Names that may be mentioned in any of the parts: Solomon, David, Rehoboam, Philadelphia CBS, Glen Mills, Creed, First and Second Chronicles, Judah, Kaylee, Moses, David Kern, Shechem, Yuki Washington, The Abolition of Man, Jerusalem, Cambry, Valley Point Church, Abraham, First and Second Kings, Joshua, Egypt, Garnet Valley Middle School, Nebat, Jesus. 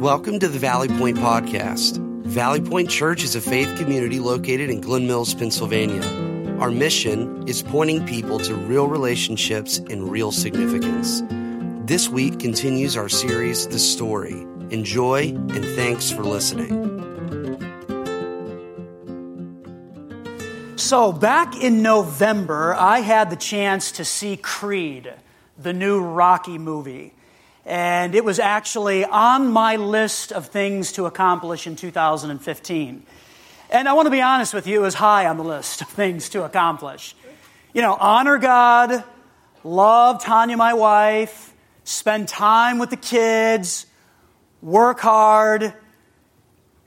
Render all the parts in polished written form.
Welcome to the Valley Point Podcast. Valley Point Church is a faith community located in Glen Mills, Pennsylvania. Our mission is pointing people to real relationships and real significance. This week continues our series, The Story. Enjoy, and thanks for listening. So back in November, I had the chance to see Creed, the new Rocky movie. And it was actually on my list of things to accomplish in 2015. And I want to be honest with you, it was high on the list of things to accomplish. You know, honor God, love Tanya, my wife, spend time with the kids, work hard,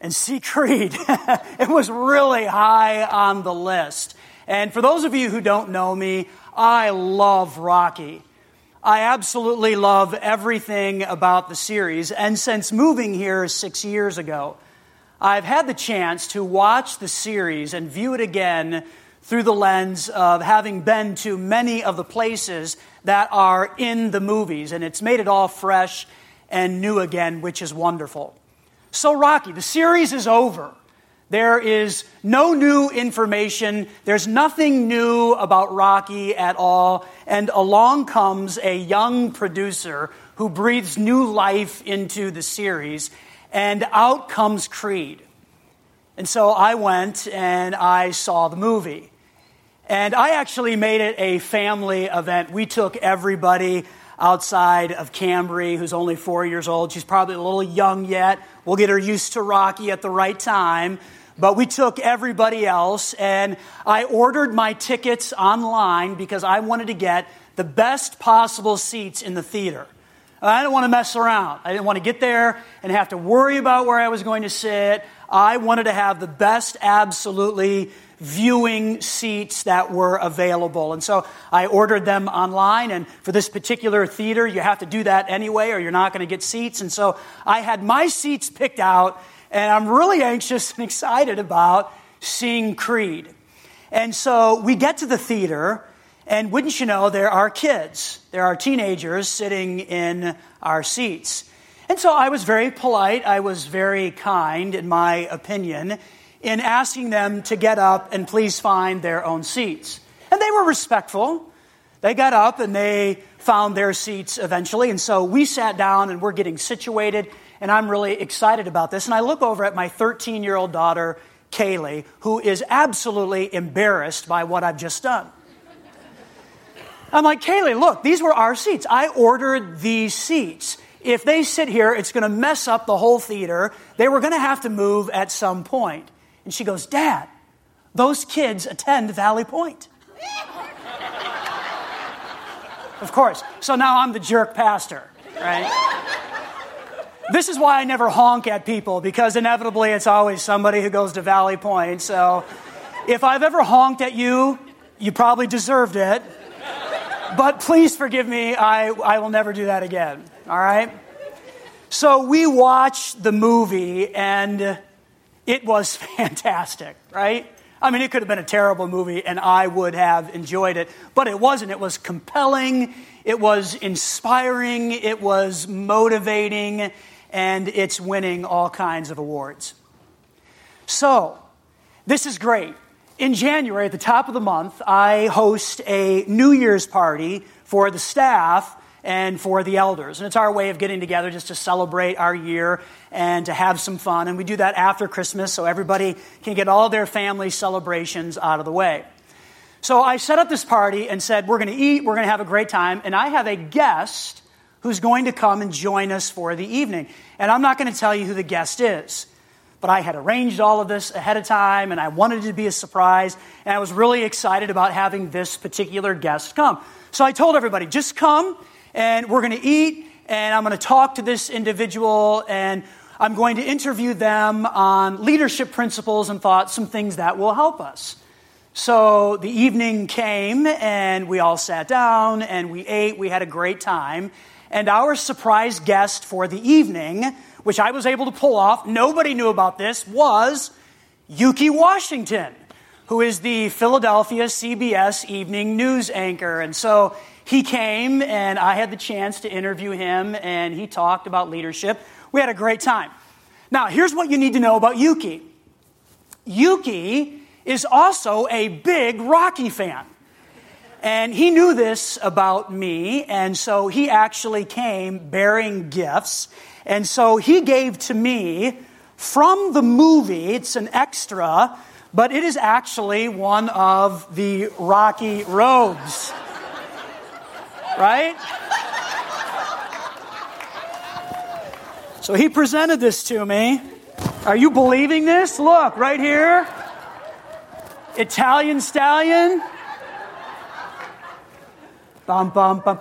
and see Creed. It was really high on the list. And for those of you who don't know me, I love Rocky. I absolutely love everything about the series, and since moving here 6 years ago, I've had the chance to watch the series and view it again through the lens of having been to many of the places that are in the movies, and it's made it all fresh and new again, which is wonderful. So Rocky, the series is over. There is no new information. There's nothing new about Rocky at all. And along comes a young producer who breathes new life into the series. And out comes Creed. And so I went and I saw the movie. And I actually made it a family event. We took everybody outside of Cambry, who's only 4 years old. She's probably a little young yet. We'll get her used to Rocky at the right time. But we took everybody else, and I ordered my tickets online because I wanted to get the best possible seats in the theater. I didn't want to mess around. I didn't want to get there and have to worry about where I was going to sit. I wanted to have the best, absolutely, viewing seats that were available. And so I ordered them online, and for this particular theater, you have to do that anyway or you're not going to get seats. And so I had my seats picked out, and I'm really anxious and excited about seeing Creed. And so we get to the theater, and wouldn't you know, there are kids. There are teenagers sitting in our seats. And so I was very polite. I was very kind, in my opinion, in asking them to get up and please find their own seats. And they were respectful. They got up and they found their seats eventually. And so we sat down and we're getting situated. And I'm really excited about this. And I look over at my 13-year-old daughter, Kaylee, who is absolutely embarrassed by what I've just done. I'm like, Kaylee, look, these were our seats. I ordered these seats. If they sit here, it's going to mess up the whole theater. They were going to have to move at some point. And she goes, Dad, those kids attend Valley Point. Of course. So now I'm the jerk pastor, right? This is why I never honk at people, because inevitably it's always somebody who goes to Valley Point. So if I've ever honked at you, you probably deserved it. But please forgive me. I will never do that again. All right? So we watched the movie, and it was fantastic, right? I mean, it could have been a terrible movie, and I would have enjoyed it. But it wasn't. It was compelling. It was inspiring. It was motivating. And it's winning all kinds of awards. So, this is great. In January, at the top of the month, I host a New Year's party for the staff and for the elders. And it's our way of getting together just to celebrate our year and to have some fun. And we do that after Christmas so everybody can get all their family celebrations out of the way. So I set up this party and said, we're going to eat, we're going to have a great time, and I have a guest who's going to come and join us for the evening. And I'm not going to tell you who the guest is, but I had arranged all of this ahead of time, and I wanted it to be a surprise, and I was really excited about having this particular guest come. So I told everybody, just come, and we're going to eat, and I'm going to talk to this individual, and I'm going to interview them on leadership principles and thoughts, some things that will help us. So the evening came, and we all sat down, and we ate. We had a great time. And our surprise guest for the evening, which I was able to pull off, nobody knew about this, was Yuki Washington, who is the Philadelphia CBS evening news anchor. And so he came, and I had the chance to interview him, and he talked about leadership. We had a great time. Now, here's what you need to know about Yuki. Yuki is also a big Rocky fan. And he knew this about me, and so he actually came bearing gifts. And so he gave to me from the movie, it's an extra, but it is actually one of the Rocky robes. Right? So he presented this to me. Are you believing this? Look, right here. Italian Stallion. I'm not going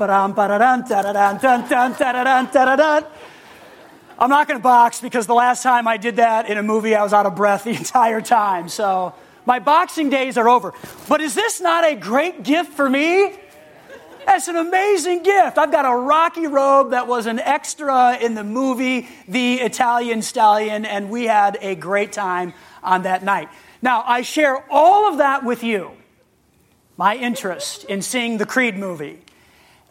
to box because the last time I did that in a movie, I was out of breath the entire time. So my boxing days are over. But is this not a great gift for me? That's an amazing gift. I've got a Rocky robe that was an extra in the movie, The Italian Stallion, and we had a great time on that night. Now, I share all of that with you. My interest in seeing the Creed movie,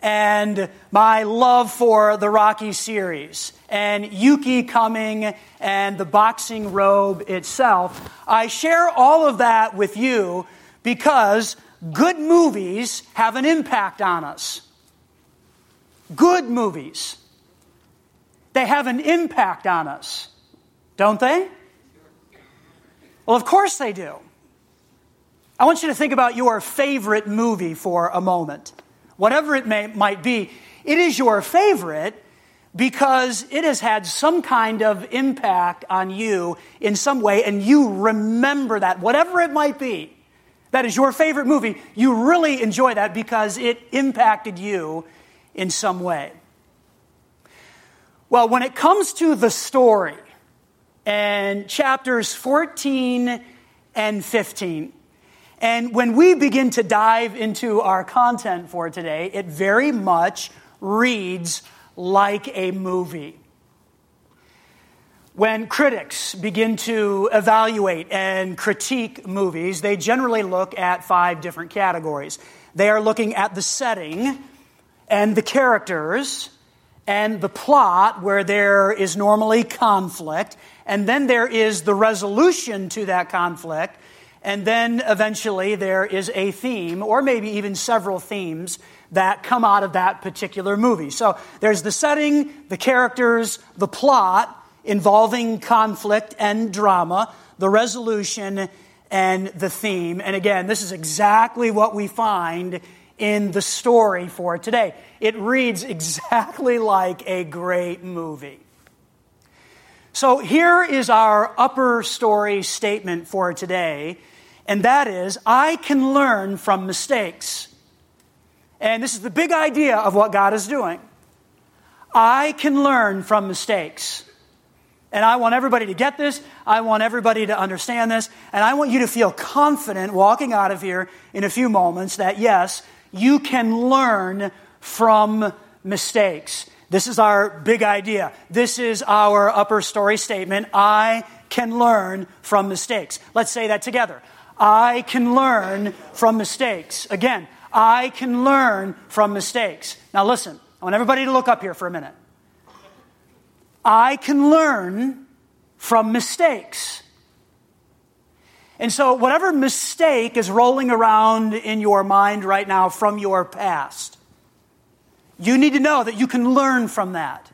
and my love for the Rocky series, and Yuki coming, and the boxing robe itself. I share all of that with you because good movies have an impact on us. Good movies. They have an impact on us, don't they? Well, of course they do. I want you to think about your favorite movie for a moment. Whatever it might be, it is your favorite because it has had some kind of impact on you in some way, and you remember that. Whatever it might be, that is your favorite movie. You really enjoy that because it impacted you in some way. Well, when it comes to the story and chapters 14 and 15, and when we begin to dive into our content for today, it very much reads like a movie. When critics begin to evaluate and critique movies, they generally look at 5 different categories. They are looking at the setting and the characters and the plot, where there is normally conflict, and then there is the resolution to that conflict. And then eventually there is a theme, or maybe even several themes, that come out of that particular movie. So there's the setting, the characters, the plot involving conflict and drama, the resolution, and the theme. And again, this is exactly what we find in the story for today. It reads exactly like a great movie. So here is our upper story statement for today, and that is, I can learn from mistakes. And this is the big idea of what God is doing. I can learn from mistakes. And I want everybody to get this. I want everybody to understand this. And I want you to feel confident walking out of here in a few moments that, yes, you can learn from mistakes. This is our big idea. This is our upper story statement. I can learn from mistakes. Let's say that together. I can learn from mistakes. Again, I can learn from mistakes. Now listen, I want everybody to look up here for a minute. I can learn from mistakes. And so whatever mistake is rolling around in your mind right now from your past, you need to know that you can learn from that.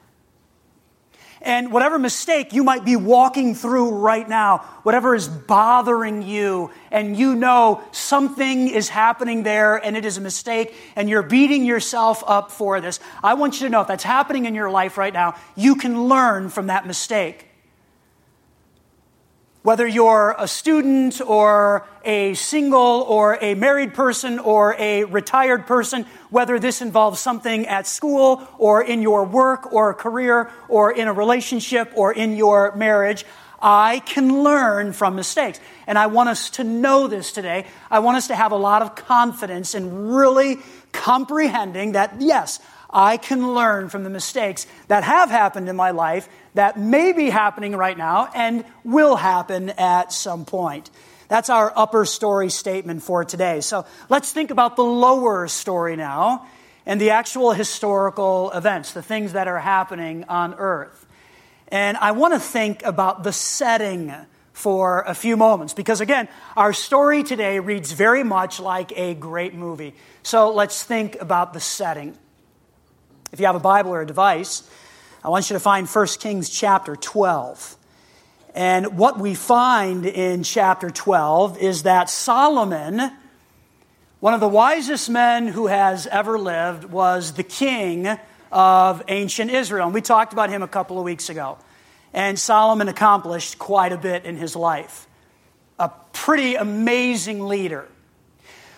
And whatever mistake you might be walking through right now, whatever is bothering you, and you know something is happening there and it is a mistake, and you're beating yourself up for this, I want you to know if that's happening in your life right now, you can learn from that mistake. Whether you're a student or a single or a married person or a retired person, whether this involves something at school or in your work or career or in a relationship or in your marriage, I can learn from mistakes. And I want us to know this today. I want us to have a lot of confidence in really comprehending that, yes, I can learn from the mistakes that have happened in my life, that may be happening right now, and will happen at some point. That's our upper story statement for today. So let's think about the lower story now and the actual historical events, the things that are happening on earth. And I want to think about the setting for a few moments because, again, our story today reads very much like a great movie. So let's think about the setting. If you have a Bible or a device, I want you to find 1 Kings chapter 12. And what we find in chapter 12 is that Solomon, one of the wisest men who has ever lived, was the king of ancient Israel. And we talked about him a couple of weeks ago. And Solomon accomplished quite a bit in his life. A pretty amazing leader.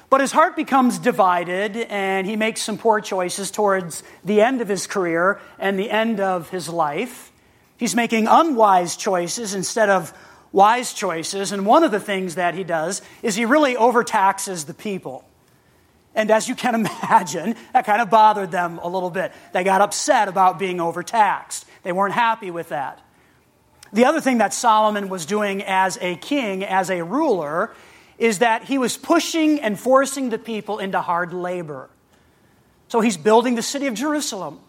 But his heart becomes divided, and he makes some poor choices towards the end of his career and the end of his life. He's making unwise choices instead of wise choices, and one of the things that he does is he really overtaxes the people. And as you can imagine, that kind of bothered them a little bit. They got upset about being overtaxed. They weren't happy with that. The other thing that Solomon was doing as a king, as a ruler, is that he was pushing and forcing the people into hard labor. So he's building the city of Jerusalem.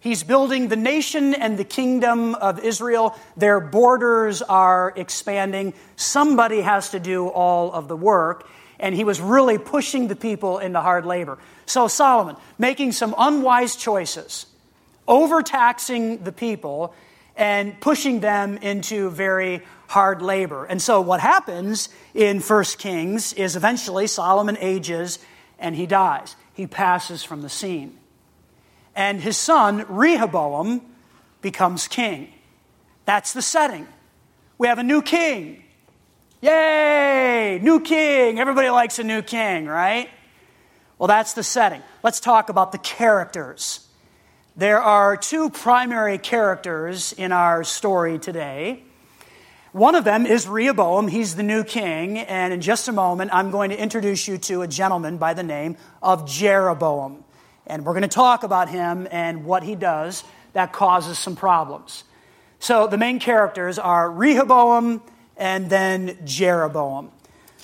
He's building the nation and the kingdom of Israel. Their borders are expanding. Somebody has to do all of the work. And he was really pushing the people into hard labor. So Solomon, making some unwise choices, overtaxing the people, and pushing them into very hard labor. And so what happens in 1 Kings is eventually Solomon ages and he dies. He passes from the scene. And his son, Rehoboam, becomes king. That's the setting. We have a new king. Yay! New king. Everybody likes a new king, right? Well, that's the setting. Let's talk about the characters. There are two primary characters in our story today. One of them is Rehoboam. He's the new king. And in just a moment, I'm going to introduce you to a gentleman by the name of Jeroboam. And we're going to talk about him and what he does that causes some problems. So the main characters are Rehoboam and then Jeroboam.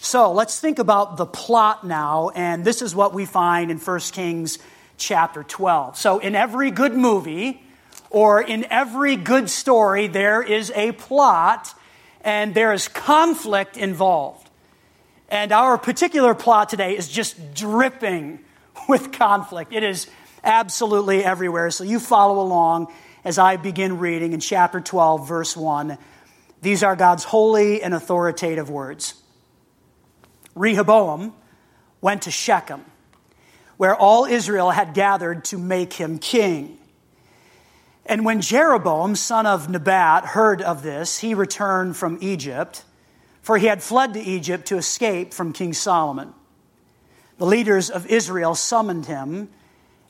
So let's think about the plot now. And this is what we find in 1 Kings chapter 12. So in every good movie or in every good story, there is a plot and there is conflict involved. And our particular plot today is just dripping with conflict. It is absolutely everywhere. So you follow along as I begin reading in chapter 12, verse 1. These are God's holy and authoritative words. Rehoboam went to Shechem, where all Israel had gathered to make him king. And when Jeroboam, son of Nebat, heard of this, he returned from Egypt, for he had fled to Egypt to escape from King Solomon. The leaders of Israel summoned him,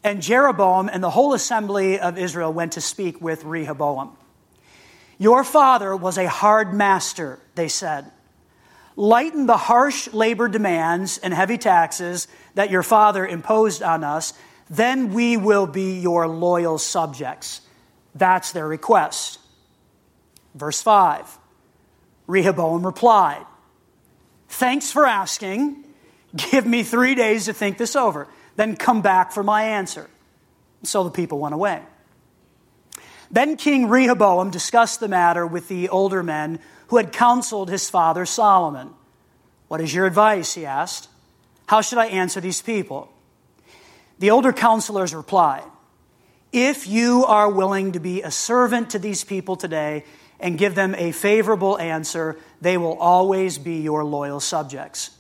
and Jeroboam and the whole assembly of Israel went to speak with Rehoboam. "Your father was a hard master," they said. "Lighten the harsh labor demands and heavy taxes that your father imposed on us, then we will be your loyal subjects." That's their request. Verse 5, Rehoboam replied, "Thanks for asking. Give me 3 days to think this over. Then come back for my answer." So the people went away. Then King Rehoboam discussed the matter with the older men who had counseled his father Solomon. "What is your advice?" he asked. "How should I answer these people?" The older counselors replied, "If you are willing to be a servant to these people today and give them a favorable answer, they will always be your loyal subjects."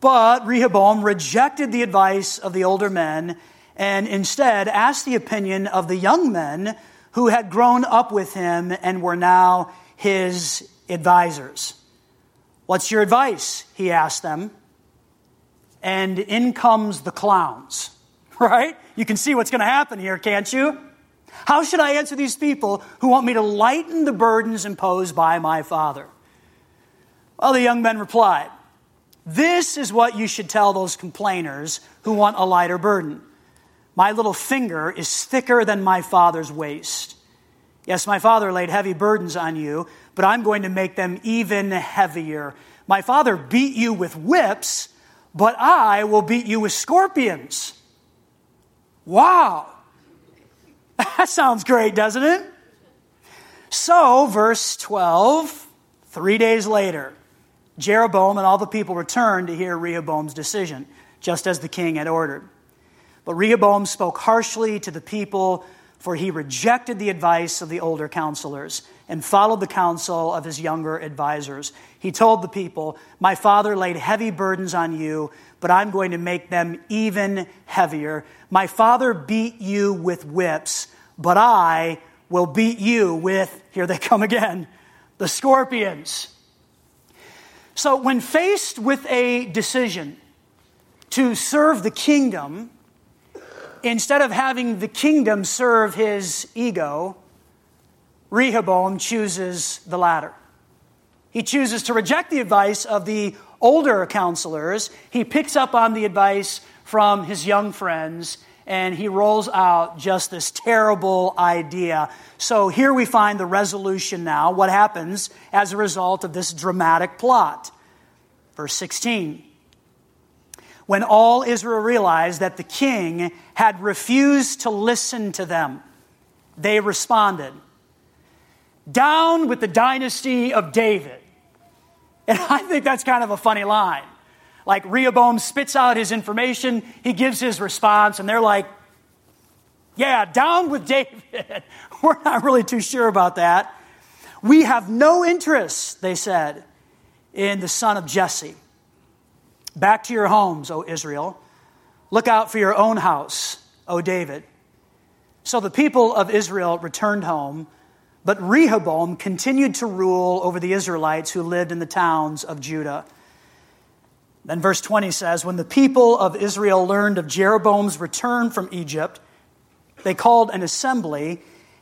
But Rehoboam rejected the advice of the older men and instead asked the opinion of the young men who had grown up with him and were now his advisors. "What's your advice?" he asked them. And in comes the clowns, right? You can see what's going to happen here, can't you? "How should I answer these people who want me to lighten the burdens imposed by my father?" Well, the young men replied, "This is what you should tell those complainers who want a lighter burden. My little finger is thicker than my father's waist. Yes, my father laid heavy burdens on you, but I'm going to make them even heavier. My father beat you with whips, but I will beat you with scorpions. Wow. That sounds great, doesn't it? So, verse 12, 3 days later, Jeroboam and all the people returned to hear Rehoboam's decision, just as the king had ordered. But Rehoboam spoke harshly to the people, for he rejected the advice of the older counselors and followed the counsel of his younger advisors. He told the people, "My father laid heavy burdens on you, but I'm going to make them even heavier. My father beat you with whips, but I will beat you with," here they come again, "the scorpions." So when faced with a decision to serve the kingdom, instead of having the kingdom serve his ego, Rehoboam chooses the latter. He chooses to reject the advice of the older counselors. He picks up on the advice from his young friends, and he rolls out just this terrible idea. So here we find the resolution now, what happens as a result of this dramatic plot. Verse 16. When all Israel realized that the king had refused to listen to them, they responded, "Down with the dynasty of David." And I think that's kind of a funny line. Like, Rehoboam spits out his information, he gives his response, and they're like, "Yeah, down with David." We're not really too sure about that. "We have no interest," they said, "in the son of Jesse. Back to your homes, O Israel. Look out for your own house, O David." So the people of Israel returned home, but Rehoboam continued to rule over the Israelites who lived in the towns of Judah. Then verse 20 says, when the people of Israel learned of Jeroboam's return from Egypt, they called an assembly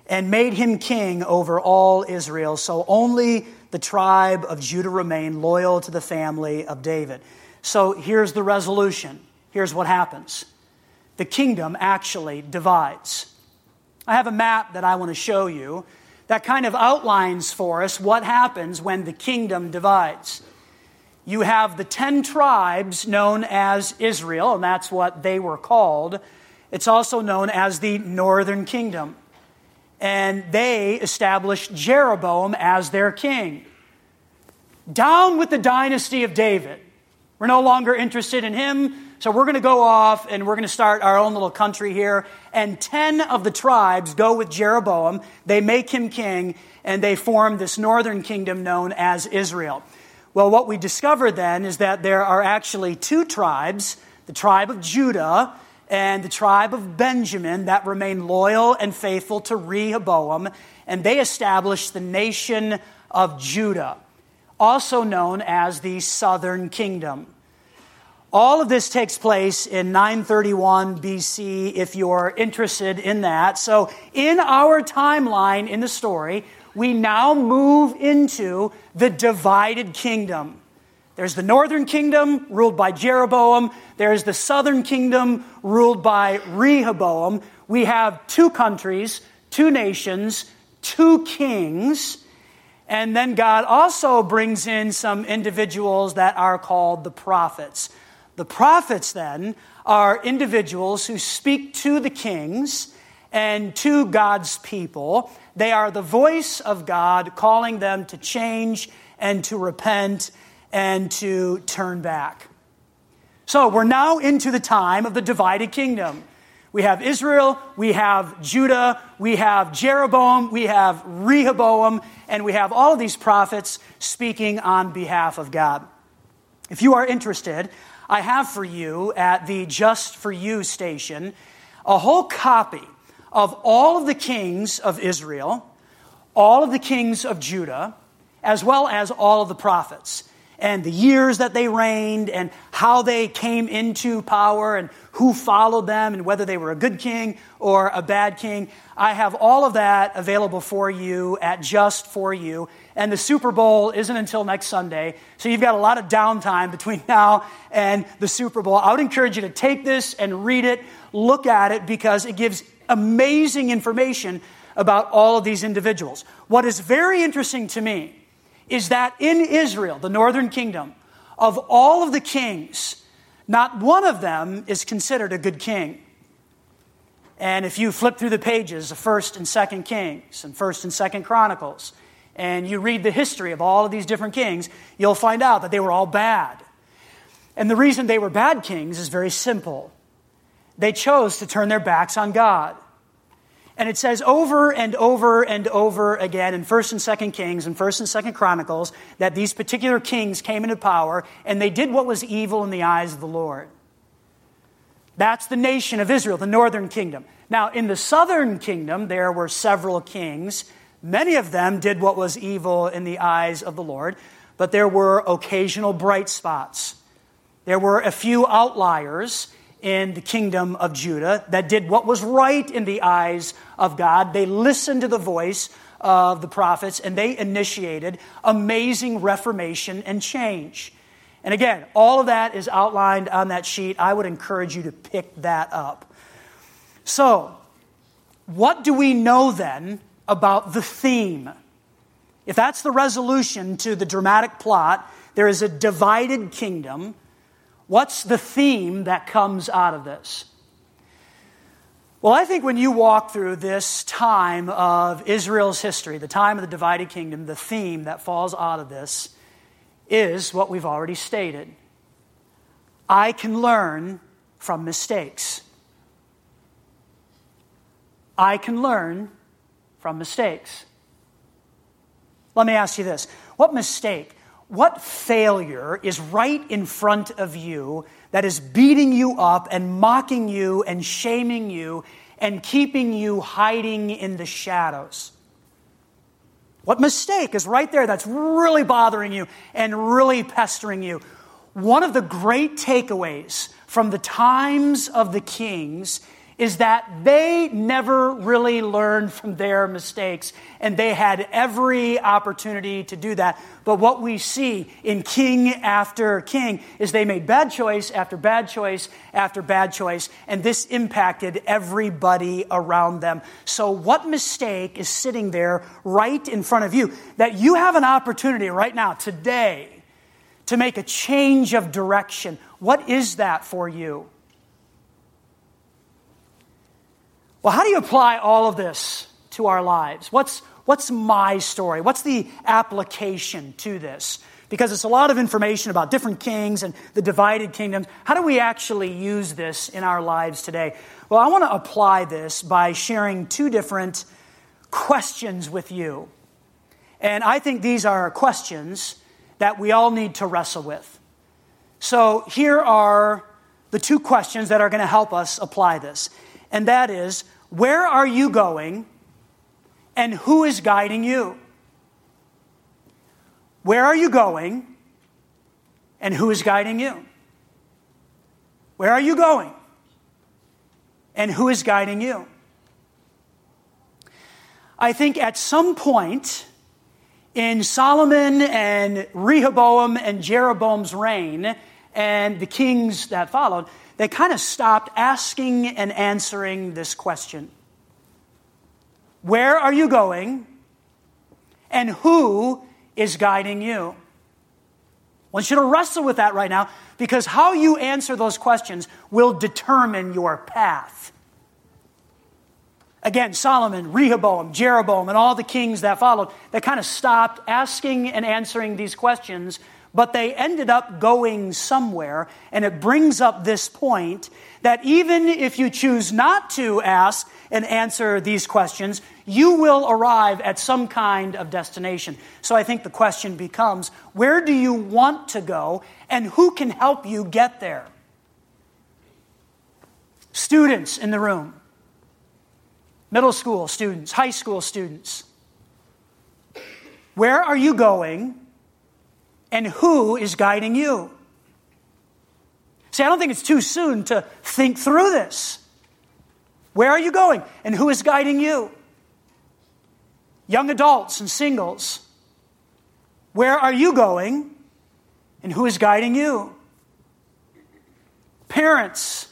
and made him king over all Israel. So only the tribe of Judah remained loyal to the family of David. So here's the resolution. Here's what happens. The kingdom actually divides. I have a map that I want to show you that kind of outlines for us what happens when the kingdom divides. You have the 10 tribes known as Israel, and that's what they were called. It's also known as the northern kingdom. And they established Jeroboam as their king. "Down with the dynasty of David. We're no longer interested in him, so we're going to go off and we're going to start our own little country here." And 10 of the tribes go with Jeroboam. They make him king, and they form this northern kingdom known as Israel. Well, what we discover then is that there are actually two tribes, the tribe of Judah and the tribe of Benjamin, that remain loyal and faithful to Rehoboam, and they establish the nation of Judah, also known as the Southern Kingdom. All of this takes place in 931 BC, if you're interested in that. So in our timeline in the story, we now move into the divided kingdom. There's the northern kingdom, ruled by Jeroboam. There's the southern kingdom, ruled by Rehoboam. We have two countries, two nations, two kings. And then God also brings in some individuals that are called the prophets. The prophets, then, are individuals who speak to the kings and to God's people. They are the voice of God calling them to change and to repent and to turn back. So we're now into the time of the divided kingdom. We have Israel, we have Judah, we have Jeroboam, we have Rehoboam, and we have all of these prophets speaking on behalf of God. If you are interested, I have for you at the Just For You station a whole copy of all of the kings of Israel, all of the kings of Judah, as well as all of the prophets, and the years that they reigned, and how they came into power, and who followed them, and whether they were a good king or a bad king. I have all of that available for you at Just For You. And the Super Bowl isn't until next Sunday, so you've got a lot of downtime between now and the Super Bowl. I would encourage you to take this and read it, look at it, because it gives amazing information about all of these individuals. What is very interesting to me is that in Israel, the northern kingdom, Of all of the kings, not one of them is considered a good king. And if you flip through the pages of First and Second Kings and First and Second Chronicles, and you read the history of all of these different kings, you'll find out that they were all bad. And the reason they were bad kings is very simple. They chose to turn their backs on God. And it says over and over and over again in 1 and 2 Kings and 1 and 2 Chronicles that these particular kings came into power and they did what was evil in the eyes of the Lord. That's the nation of Israel, the northern kingdom. Now, in the southern kingdom, there were several kings. Many of them did what was evil in the eyes of the Lord, but there were occasional bright spots. There were a few outliers in the kingdom of Judah that did what was right in the eyes of God. They listened to the voice of the prophets, and they initiated amazing reformation and change. And again, all of that is outlined on that sheet. I would encourage you to pick that up. So, what do we know then about the theme? If that's the resolution to the dramatic plot, there is a divided kingdom. What's the theme that comes out of this? Well, I think when you walk through this time of Israel's history, the time of the divided kingdom, the theme that falls out of this is what we've already stated. I can learn from mistakes. I can learn from mistakes. Let me ask you this. What mistake? What failure is right in front of you that is beating you up and mocking you and shaming you and keeping you hiding in the shadows? What mistake is right there that's really bothering you and really pestering you? One of the great takeaways from the times of the kings is that they never really learned from their mistakes, and they had every opportunity to do that. But what we see in king after king is they made bad choice after bad choice after bad choice, and this impacted everybody around them. So what mistake is sitting there right in front of you that you have an opportunity right now, today, to make a change of direction? What is that for you? Well, how do you apply all of this to our lives? What's my story? What's the application to this? Because it's a lot of information about different kings and the divided kingdoms. How do we actually use this in our lives today? Well, I want to apply this by sharing two different questions with you. And I think these are questions that we all need to wrestle with. So here are the two questions that are going to help us apply this. And that is, where are you going and who is guiding you? Where are you going and who is guiding you? Where are you going and who is guiding you? I think at some point in Solomon and Rehoboam and Jeroboam's reign and the kings that followed, they kind of stopped asking and answering this question. Where are you going? And who is guiding you? I want you to wrestle with that right now, because how you answer those questions will determine your path. Again, Solomon, Rehoboam, Jeroboam, and all the kings that followed, they kind of stopped asking and answering these questions, but they ended up going somewhere. And it brings up this point that even if you choose not to ask and answer these questions, you will arrive at some kind of destination. So I think the question becomes, where do you want to go and who can help you get there? Students in the room, middle school students, high school students, where are you going? And who is guiding you? See, I don't think it's too soon to think through this. Where are you going? And who is guiding you? Young adults and singles, where are you going? And who is guiding you? Parents,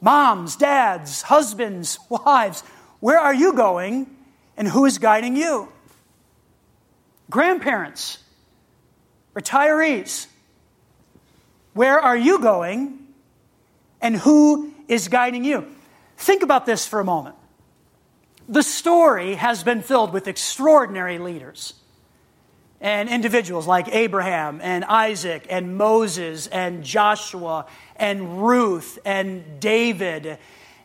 moms, dads, husbands, wives, where are you going? And who is guiding you? Grandparents, retirees, Where are you going? And who is guiding you? Think about this for a moment. The story has been filled with extraordinary leaders and individuals like Abraham and Isaac and Moses and Joshua and Ruth and David.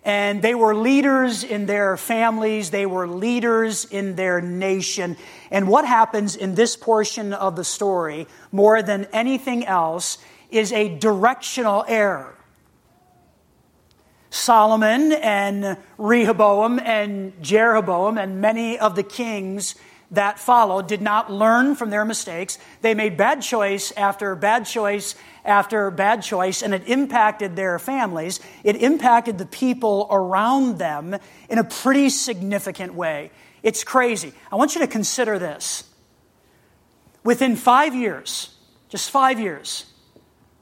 And they were leaders in their families. They were leaders in their nation. And what happens in this portion of the story, more than anything else, is a directional error. Solomon and Rehoboam and Jeroboam and many of the kings that followed did not learn from their mistakes. They made bad choice after bad choice after bad choice, and it impacted their families. It impacted the people around them in a pretty significant way. It's crazy. I want you to consider this. Within 5 years, just 5 years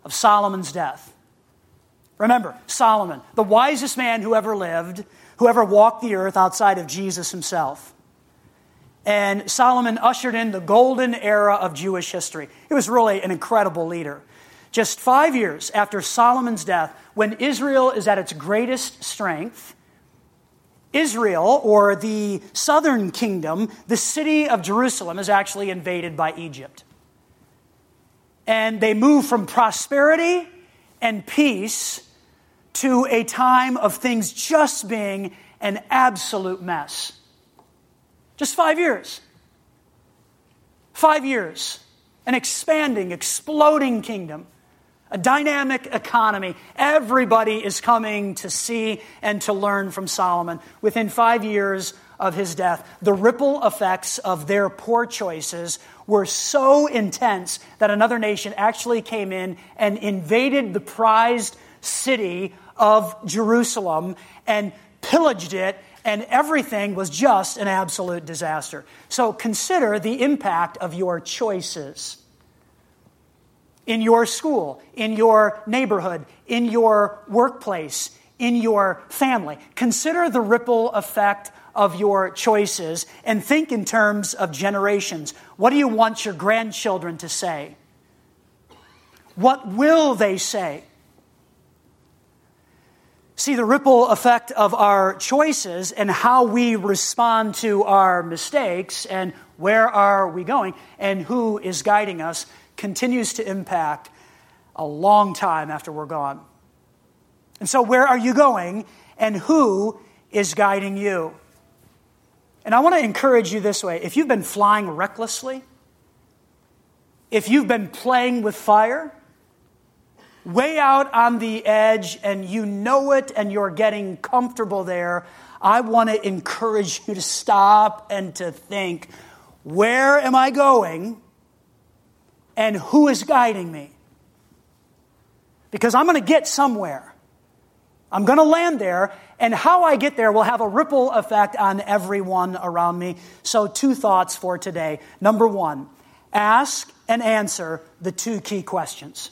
of Solomon's death, remember, Solomon, the wisest man who ever lived, who ever walked the earth outside of Jesus himself. And Solomon ushered in the golden era of Jewish history. He was really an incredible leader. Just 5 years after Solomon's death, when Israel is at its greatest strength, Israel, or the southern kingdom, the city of Jerusalem, is actually invaded by Egypt. And they move from prosperity and peace to a time of things just being an absolute mess. Just 5 years. 5 years. An expanding, exploding kingdom. A dynamic economy. Everybody is coming to see and to learn from Solomon. Within 5 years of his death, the ripple effects of their poor choices were so intense that another nation actually came in and invaded the prized city of Jerusalem and pillaged it. And everything was just an absolute disaster. So consider the impact of your choices in your school, in your neighborhood, in your workplace, in your family. Consider the ripple effect of your choices and think in terms of generations. What do you want your grandchildren to say? What will they say? See, the ripple effect of our choices and how we respond to our mistakes and where are we going and who is guiding us continues to impact a long time after we're gone. And so where are you going and who is guiding you? And I want to encourage you this way. If you've been flying recklessly, if you've been playing with fire, way out on the edge, and you know it, and you're getting comfortable there, I want to encourage you to stop and to think, where am I going, and who is guiding me? Because I'm going to get somewhere. I'm going to land there, and how I get there will have a ripple effect on everyone around me. So 2 thoughts for today. Number 1, ask and answer the 2 key questions.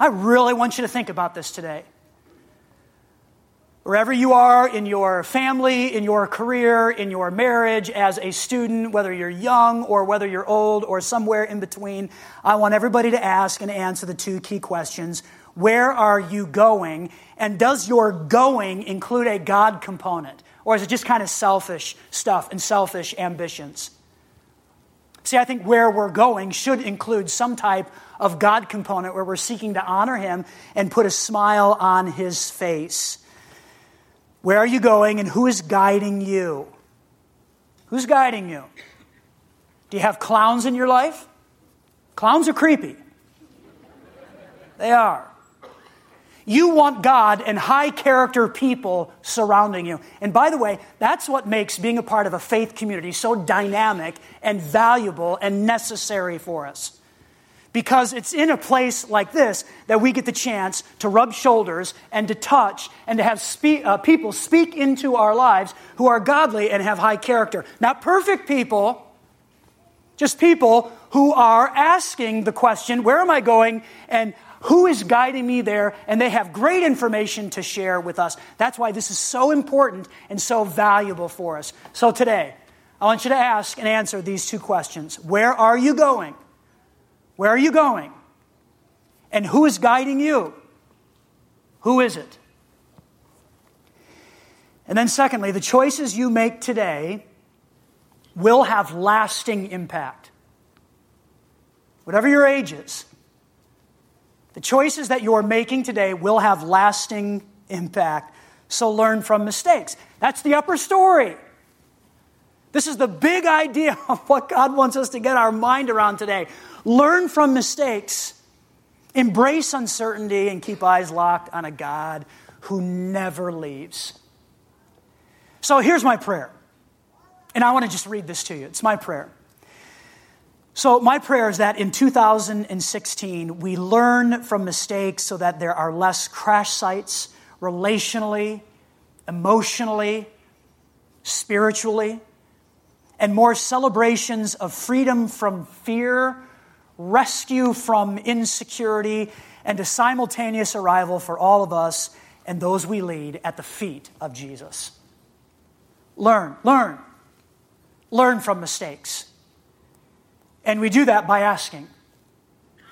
I really want you to think about this today. Wherever you are in your family, in your career, in your marriage, as a student, whether you're young or whether you're old or somewhere in between, I want everybody to ask and answer the 2 key questions. Where are you going? And does your going include a God component? Or is it just kind of selfish stuff and selfish ambitions? See, I think where we're going should include some type of God component where we're seeking to honor him and put a smile on his face. Where are you going and who is guiding you? Who's guiding you? Do you have clowns in your life? Clowns are creepy. They are. You want God and high-character people surrounding you. And by the way, that's what makes being a part of a faith community so dynamic and valuable and necessary for us. Because it's in a place like this that we get the chance to rub shoulders and to touch and to have people speak into our lives who are godly and have high character. Not perfect people, just people who are asking the question, where am I going and who is guiding me there? And they have great information to share with us. That's why this is so important and so valuable for us. So today, I want you to ask and answer these 2 questions. Where are you going? Where are you going? And who is guiding you? Who is it? And then secondly, the choices you make today will have lasting impact. Whatever your age is, the choices that you're making today will have lasting impact. So learn from mistakes. That's the upper story. This is the big idea of what God wants us to get our mind around today. Learn from mistakes, embrace uncertainty, and keep eyes locked on a God who never leaves. So here's my prayer. And I want to just read this to you. It's my prayer. So my prayer is that in 2016, we learn from mistakes so that there are less crash sites relationally, emotionally, spiritually, and more celebrations of freedom from fear, rescue from insecurity, and a simultaneous arrival for all of us and those we lead at the feet of Jesus. Learn from mistakes. And we do that by asking,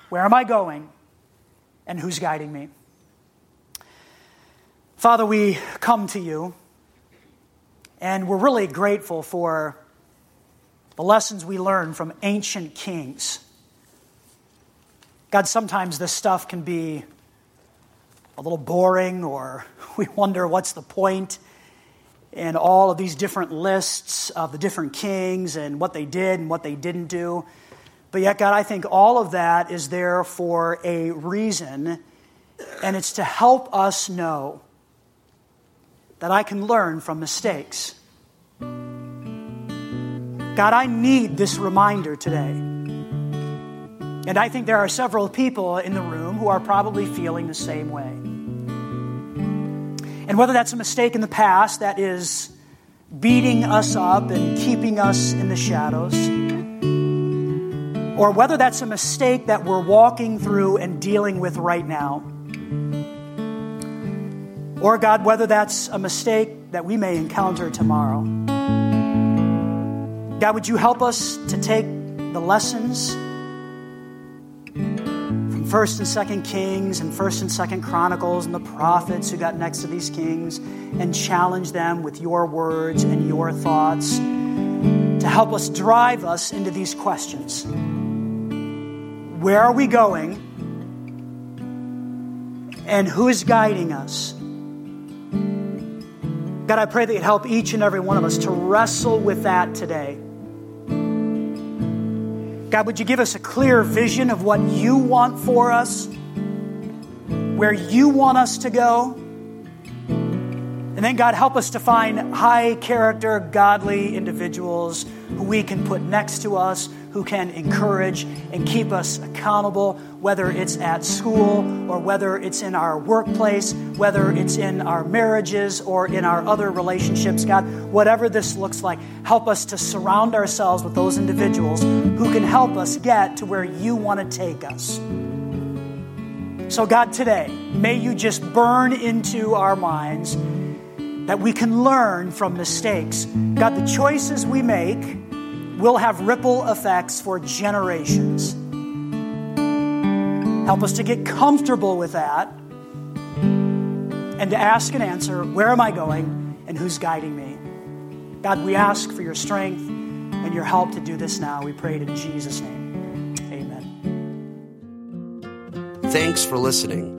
where am I going and who's guiding me? Father, we come to you and we're really grateful for the lessons we learn from ancient kings. God, sometimes this stuff can be a little boring, or we wonder what's the point. And all of these different lists of the different kings and what they did and what they didn't do. But yet, God, I think all of that is there for a reason, and it's to help us know that I can learn from mistakes. God, I need this reminder today. And I think there are several people in the room who are probably feeling the same way. And whether that's a mistake in the past that is beating us up and keeping us in the shadows, or whether that's a mistake that we're walking through and dealing with right now, or, God, whether that's a mistake that we may encounter tomorrow, God, would you help us to take the lessons First and Second Kings and First and Second Chronicles and the prophets who got next to these kings and challenge them with your words and your thoughts to help us drive us into these questions. Where are we going? And who is guiding us? God, I pray that you'd help each and every one of us to wrestle with that today. God, would you give us a clear vision of what you want for us, where you want us to go? And then, God, help us to find high-character, godly individuals who we can put next to us, who can encourage and keep us accountable, whether it's at school or whether it's in our workplace, whether it's in our marriages or in our other relationships. God, whatever this looks like, help us to surround ourselves with those individuals who can help us get to where you want to take us. So, God, today, may you just burn into our minds that we can learn from mistakes. God, the choices we make will have ripple effects for generations. Help us to get comfortable with that and to ask and answer, where am I going and who's guiding me? God, we ask for your strength and your help to do this now. We pray it in Jesus' name. Amen. Thanks for listening.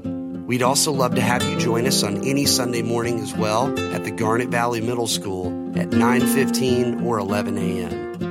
We'd also love to have you join us on any Sunday morning as well at the Garnet Valley Middle School at 9:15 or 11 a.m.